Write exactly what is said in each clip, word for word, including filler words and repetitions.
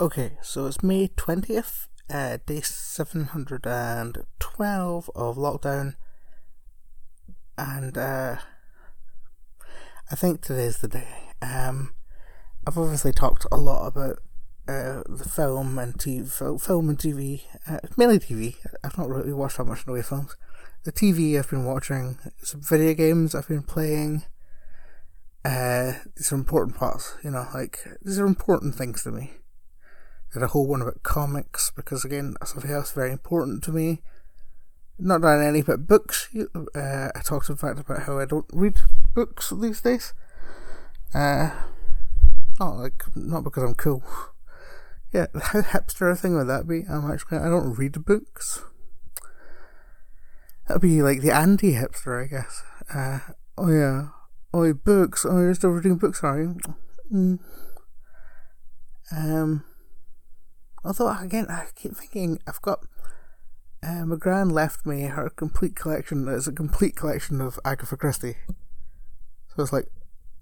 Okay, so it's May twentieth, uh, day seven hundred twelve of lockdown, and uh, I think today's the day. Um, I've obviously talked a lot about uh, the film and T V, film and T V, uh, mainly T V. I've not really watched that much in the way of films. The T V I've been watching, some video games I've been playing. Uh, these are important parts, you know, like, these are important things to me. Did a whole one about comics, because again, that's something else very important to me. Not done any, but books. Uh, I talked, in fact, about how I don't read books these days. Uh, not like, not because I'm cool. Yeah, how hipster a thing would that be? I'm actually, I don't read books. That'd be like the anti-hipster, I guess. Uh, oh yeah. Oh, books. Oh, you're still reading books, are you? Mm. Um, although, again, I keep thinking, I've got... Uh, my gran left me her complete collection. It's a complete collection of Agatha Christie. So it's like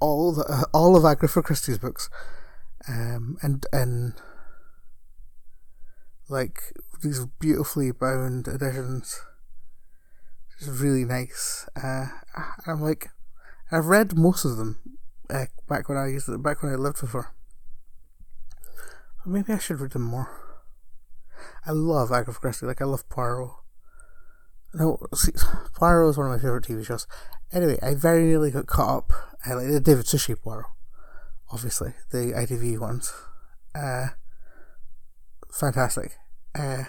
all the, uh, all of Agatha Christie's books. Um, and, and like, these beautifully bound editions. It's really nice. Uh, I'm like... I've read most of them uh, back when I used to, back when I lived with her. But maybe I should read them more. I love Agatha Christie, like I love Poirot. No, see, Poirot is one of my favourite T V shows. Anyway, I very nearly got caught up. I like the David Suchet Poirot, obviously the I T V ones. Uh, fantastic. Uh,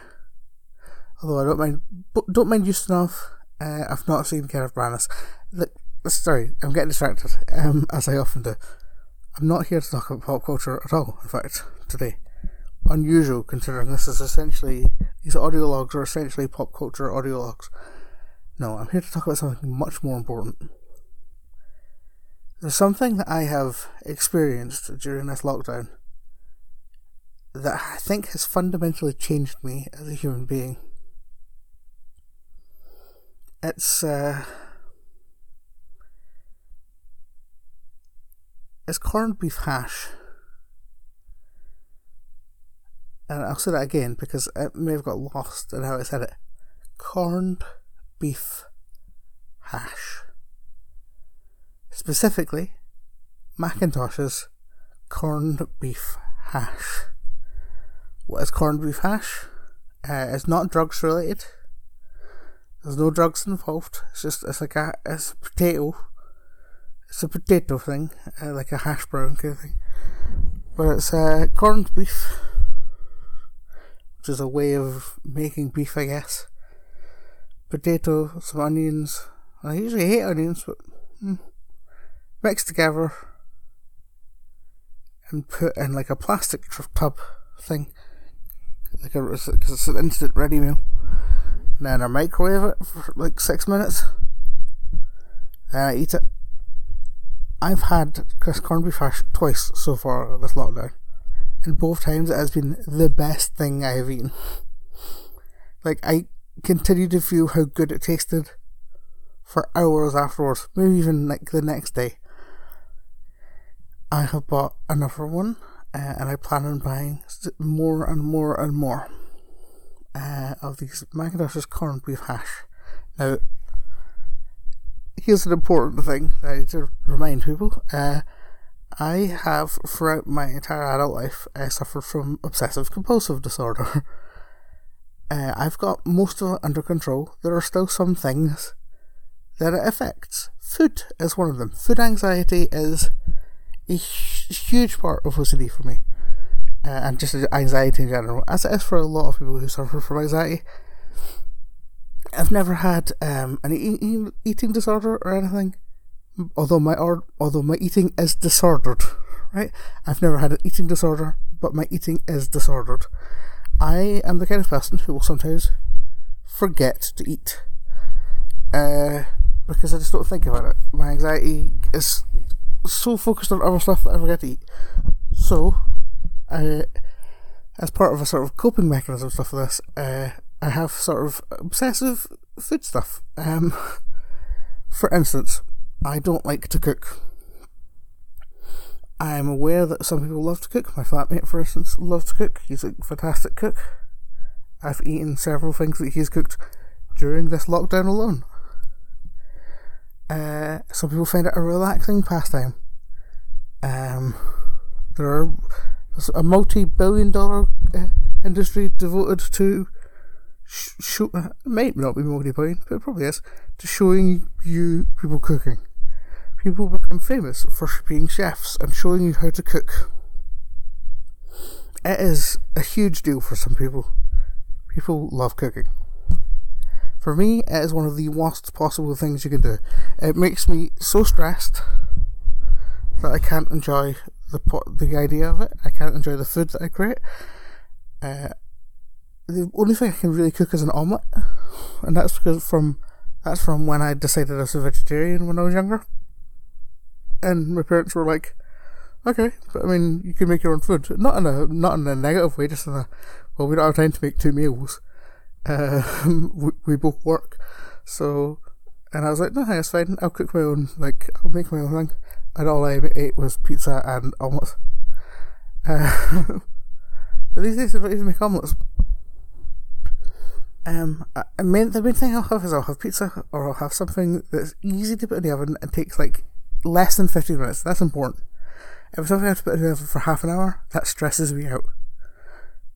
although I don't mind, don't mind Ustinov. Uh, I've not seen Kenneth Branagh. Look. Sorry, I'm getting distracted, um, as I often do. I'm not here to talk about pop culture at all, in fact, today. Unusual, considering this is essentially... These audio logs are essentially pop culture audio logs. No, I'm here to talk about something much more important. There's something that I have experienced during this lockdown that I think has fundamentally changed me as a human being. It's, uh... It's corned beef hash, and I'll say that again because it may have got lost in how I said it. Corned beef hash, specifically McIntosh's corned beef hash. What is corned beef hash? Uh, it's not drugs related. There's no drugs involved. It's just it's like a it's a potato. It's a potato thing, uh, like a hash brown kind of thing. But it's uh, corned beef, which is a way of making beef, I guess. Potato, some onions. I usually hate onions, but mm, mixed together and put in like a plastic tub thing, like a because it's an instant ready meal. And then I microwave it for like six minutes. Then I eat it. I've had corned beef hash twice so far this lockdown, and both times it has been the best thing I have eaten. Like, I continue to feel how good it tasted for hours afterwards, maybe even like the next day. I have bought another one, uh, and I plan on buying more and more and more uh, of these McIntosh's corned beef hash. Now, here's an important thing that I need to remind people. Uh, I have, throughout my entire adult life, I suffered from obsessive-compulsive disorder. uh, I've got most of it under control. There are still some things that it affects. Food is one of them. Food anxiety is a huge part of O C D for me. Uh, and just anxiety in general, as it is for a lot of people who suffer from anxiety. I've never had um, an e- eating disorder or anything, although my or- although my eating is disordered, right? I've never had an eating disorder, but my eating is disordered. I am the kind of person who will sometimes forget to eat, uh, because I just don't think about it. My anxiety is so focused on other stuff that I forget to eat. So, uh, as part of a sort of coping mechanism stuff for this, uh, I have sort of obsessive food stuff. Um, for instance, I don't like to cook. I am aware that some people love to cook. My flatmate, for instance, loves to cook. He's a fantastic cook. I've eaten several things that he's cooked during this lockdown alone. Uh, some people find it a relaxing pastime. Um, there are a multi-billion dollar uh, industry devoted to sh- sh- might not be multi-billion, but it probably is, to showing you people cooking. People become famous for being chefs and showing you how to cook. It is a huge deal for some people. People love cooking. For me, it is one of the worst possible things you can do. It makes me so stressed that I can't enjoy the pot, the idea of it. I can't enjoy the food that I create. Uh, the only thing I can really cook is an omelette, and that's because from that's from when I decided I was a vegetarian when I was younger. And my parents were like, okay, but I mean, you can make your own food. Not in a not in a negative way, just in a, well, we don't have time to make two meals. Uh, we, we both work. So, and I was like, no, that's fine. I'll cook my own, like, I'll make my own thing. And all I ate was pizza and omelettes. Uh, but these days I don't even make omelettes. Um, I mean, the main thing I'll have is I'll have pizza, or I'll have something that's easy to put in the oven and takes, like, less than fifteen minutes. That's important. If it's something I have to put in the oven for half an hour, that stresses me out.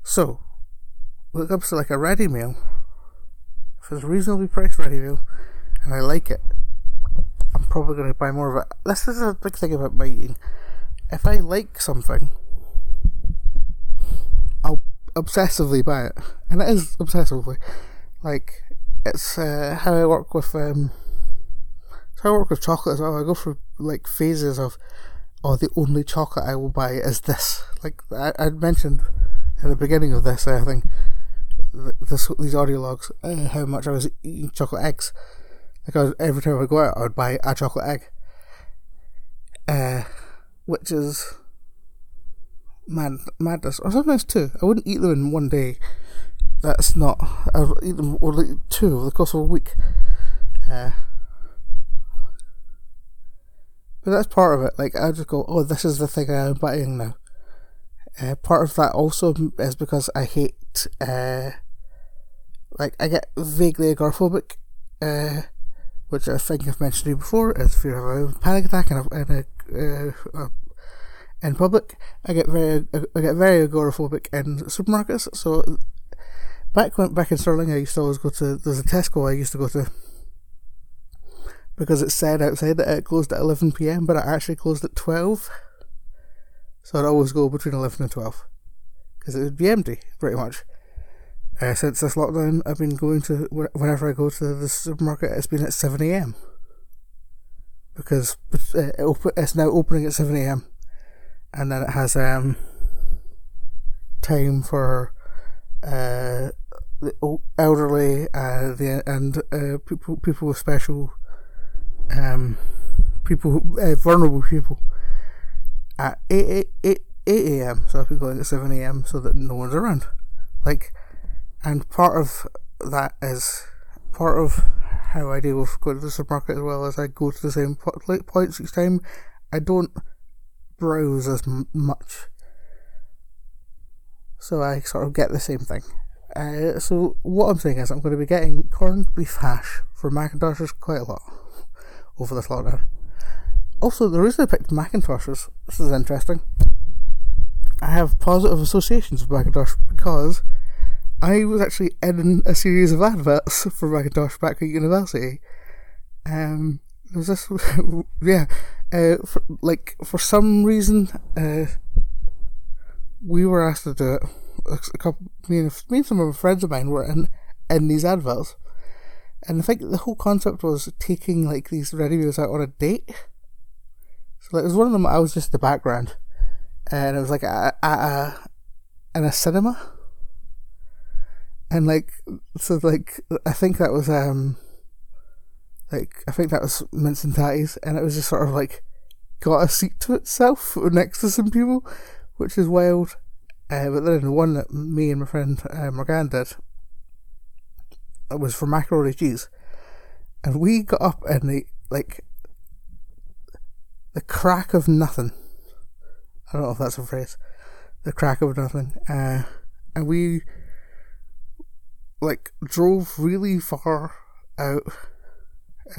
So, when it comes to like a ready meal, if it's a reasonably priced ready meal and I like it, I'm probably going to buy more of it. This is a big thing about my eating. If I like something, I'll obsessively buy it. And it is obsessively. Like, it's uh, how I work with um, I work with chocolate as well. I go through like phases of, oh, the only chocolate I will buy is this. Like I I'd mentioned at the beginning of this, I think this these audio logs, uh, how much I was eating chocolate eggs. Like I was, every time I go out, I would buy a chocolate egg, uh, which is mad madness. Or sometimes two. I wouldn't eat them in one day. That's not. I'd eat them only two over the course of a week. Uh, But that's part of it. Like, I just go, oh, this is the thing I'm buying now. Uh, part of that also is because I hate, uh, like, I get vaguely agoraphobic, uh, which I think I've mentioned to you before, is if you have a panic attack in, a, in, a, uh, in public. I get very I get very agoraphobic in supermarkets. So, back when, back in Stirling, I used to always go to, there's a Tesco I used to go to, because it said outside that it closed at eleven p.m, but it actually closed at twelve. So I'd always go between eleven and twelve, because it would be empty, pretty much. Uh, since this lockdown, I've been going to, whenever I go to the supermarket, it's been at seven a.m. Because it op- it's now opening at seven a.m. And then it has um, time for uh, the elderly uh, the, and uh, people, people with special... Um, people, uh, vulnerable people, at eight a.m. So I've been going at seven a.m. so that no one's around. Like, and part of that is part of how I deal with going to the supermarket, as well as I go to the same points each time. I don't browse as m- much, so I sort of get the same thing. Uh, so what I'm saying is, I'm going to be getting corned beef hash from McIntosh's quite a lot over this lockdown. Also, the reason I picked McIntosh's, this is interesting, I have positive associations with McIntosh, because I was actually in a series of adverts for McIntosh back at university. Um, was this, yeah, uh, for, like, for some reason, uh, we were asked to do it. A couple, me and, me and some of my friends of mine were in, in these adverts. And I think the whole concept was taking like these ready meals out on a date. So like, it was one of them. I was just the background, and it was like at a, a, a in a cinema. And like so, like I think that was um, like I think that was Mince and Tatties, and it was just sort of like got a seat to itself next to some people, which is wild. Uh, but then one that me and my friend uh, Morgan did. It was for macaroni cheese, and we got up in the like the crack of nothing I don't know if that's a phrase. The crack of nothing. Uh, and we, like, drove really far out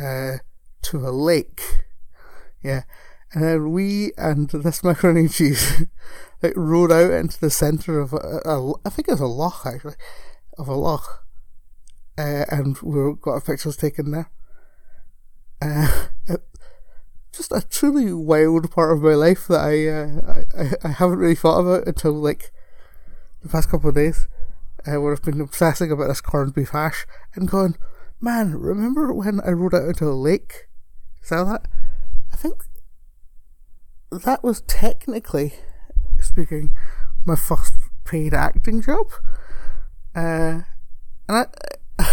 uh, to a lake. Yeah. And then we and this macaroni and cheese, like, rode out into the centre of a, a, I think it was a loch, actually, of a loch. Uh, and we got our pictures taken there. Uh, it, just a truly wild part of my life that I, uh, I I haven't really thought about until, like, the past couple of days, uh, where I've been obsessing about this corned beef hash and going, man, remember when I rode out into a lake? Saw that? I think that was technically speaking my first paid acting job. Uh, and I...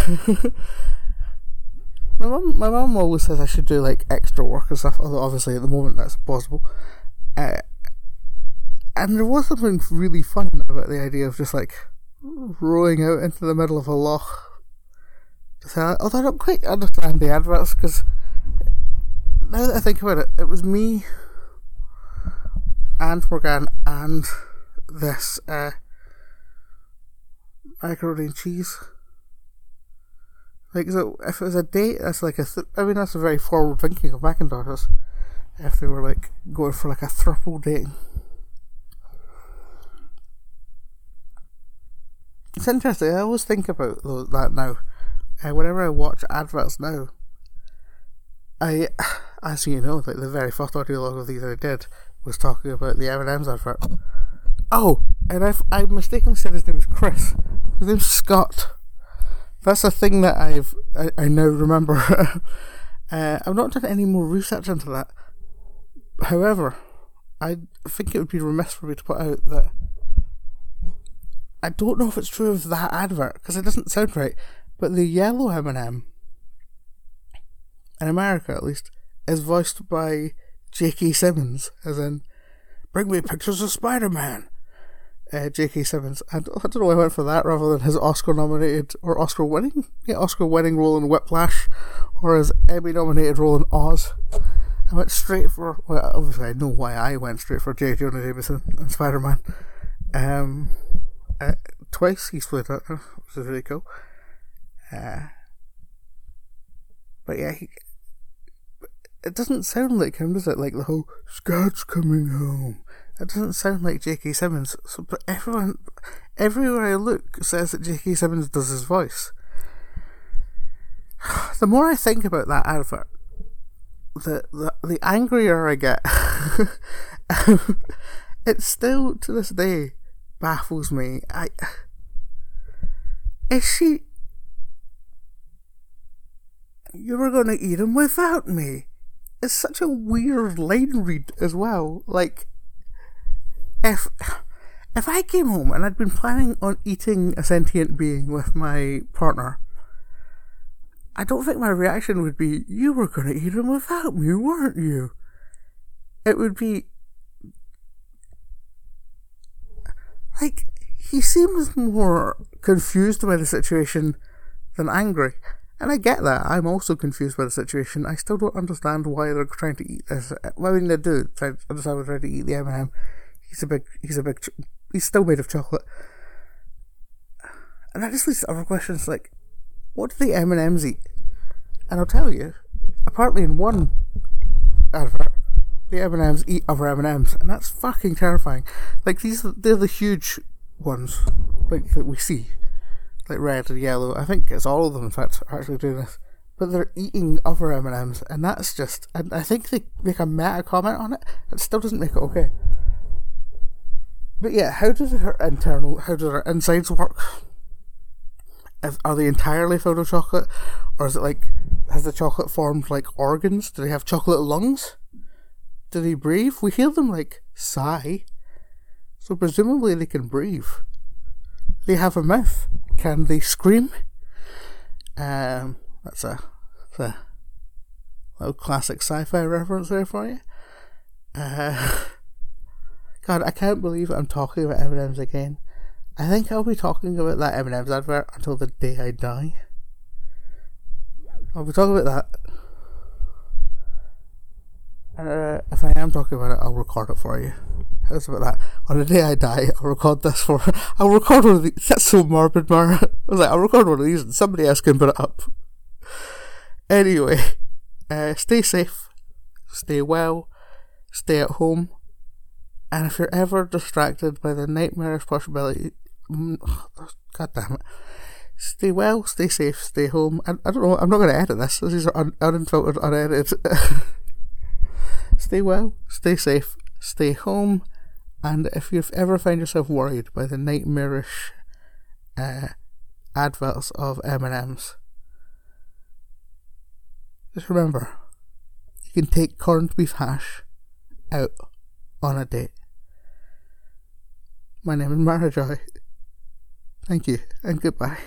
My mum, my mum always says I should do, like, extra work and stuff, although obviously at the moment that's possible. Uh, and there was something really fun about the idea of just, like, rowing out into the middle of a loch. Although I don't quite understand the adverts, because now that I think about it, it was me and Morgan and this uh, macaroni and cheese. Like, so if it was a date, that's like a... Th- I mean, that's a very forward-thinking of McIntosh's. If they were, like, going for, like, a thruple dating. It's interesting. I always think about that now. Uh, whenever I watch adverts now, I... As you know, like, the very first audio log of these I did was talking about the M and M's advert. Oh! And I've, I mistakenly said his name was Chris. His name's Scott. That's a thing that I've I, I now remember. uh, I've not done any more research into that. However, I think it would be remiss for me to put out that I don't know if it's true of that advert, because it doesn't sound right, but the yellow M and M, in America at least, is voiced by J K. Simmons, as in, bring me pictures of Spider-Man. Uh, J K. Simmons. I don't, I don't know why I went for that rather than his Oscar-nominated or Oscar-winning, yeah, Oscar-winning role in Whiplash, or his Emmy-nominated role in Oz. I went straight for. Well, obviously I know why I went straight for J. Jonah Jameson and Spider-Man. Um, uh, twice he's played that, which is really cool. Uh, but yeah, he, it doesn't sound like him, does it? Like the whole Scott's coming home. It doesn't sound like J K. Simmons, so, but everyone, everywhere I look says that J K. Simmons does his voice. The more I think about that advert, the the, the angrier I get. um, it still, to this day, baffles me. I Is she... You were going to eat him without me. It's such a weird line read as well, like... If if I came home and I'd been planning on eating a sentient being with my partner, I don't think my reaction would be, you were going to eat him without me, weren't you? It would be... Like, he seems more confused by the situation than angry. And I get that. I'm also confused by the situation. I still don't understand why they're trying to eat this. I mean, they do try to understand why they're trying to eat the M and M. He's a big, he's a big, he's still made of chocolate. And that just leads to other questions like, what do the M and M's eat? And I'll tell you, apparently in one advert, the M and M's eat other M and M's, and that's fucking terrifying. Like, these, they're the huge ones, like, that we see. Like, red and yellow, I think it's all of them, in fact, are actually doing this. But they're eating other M and M's, and that's just, and I think they make a meta comment on it, it still doesn't make it okay. But yeah, how does her internal, how do her insides work? If, are they entirely filled with chocolate? Or is it like, has the chocolate formed like organs? Do they have chocolate lungs? Do they breathe? We hear them like, sigh. So presumably they can breathe. They have a mouth. Can they scream? Um, that's a, that's a little classic sci-fi reference there for you. Uh... God, I can't believe I'm talking about M and M's again. I think I'll be talking about that M and M's advert until the day I die. I'll be talking about that. Uh, if I am talking about it, I'll record it for you. That's about that. On the day I die, I'll record this for. I'll record one of these. That's so morbid, Mara. I was like, I'll record one of these and somebody else can put it up. Anyway, uh, stay safe, stay well, stay at home, and if you're ever distracted by the nightmarish possibility, God damn it, stay well, stay safe, stay home. I, I don't know. I'm not going to edit this. These are un- unfiltered, unedited. Stay well, stay safe, stay home, and if you've ever found yourself worried by the nightmarish uh, adverts of M and M's, just remember, you can take corned beef hash out on a date. My name is Marajoy. Thank you, and goodbye.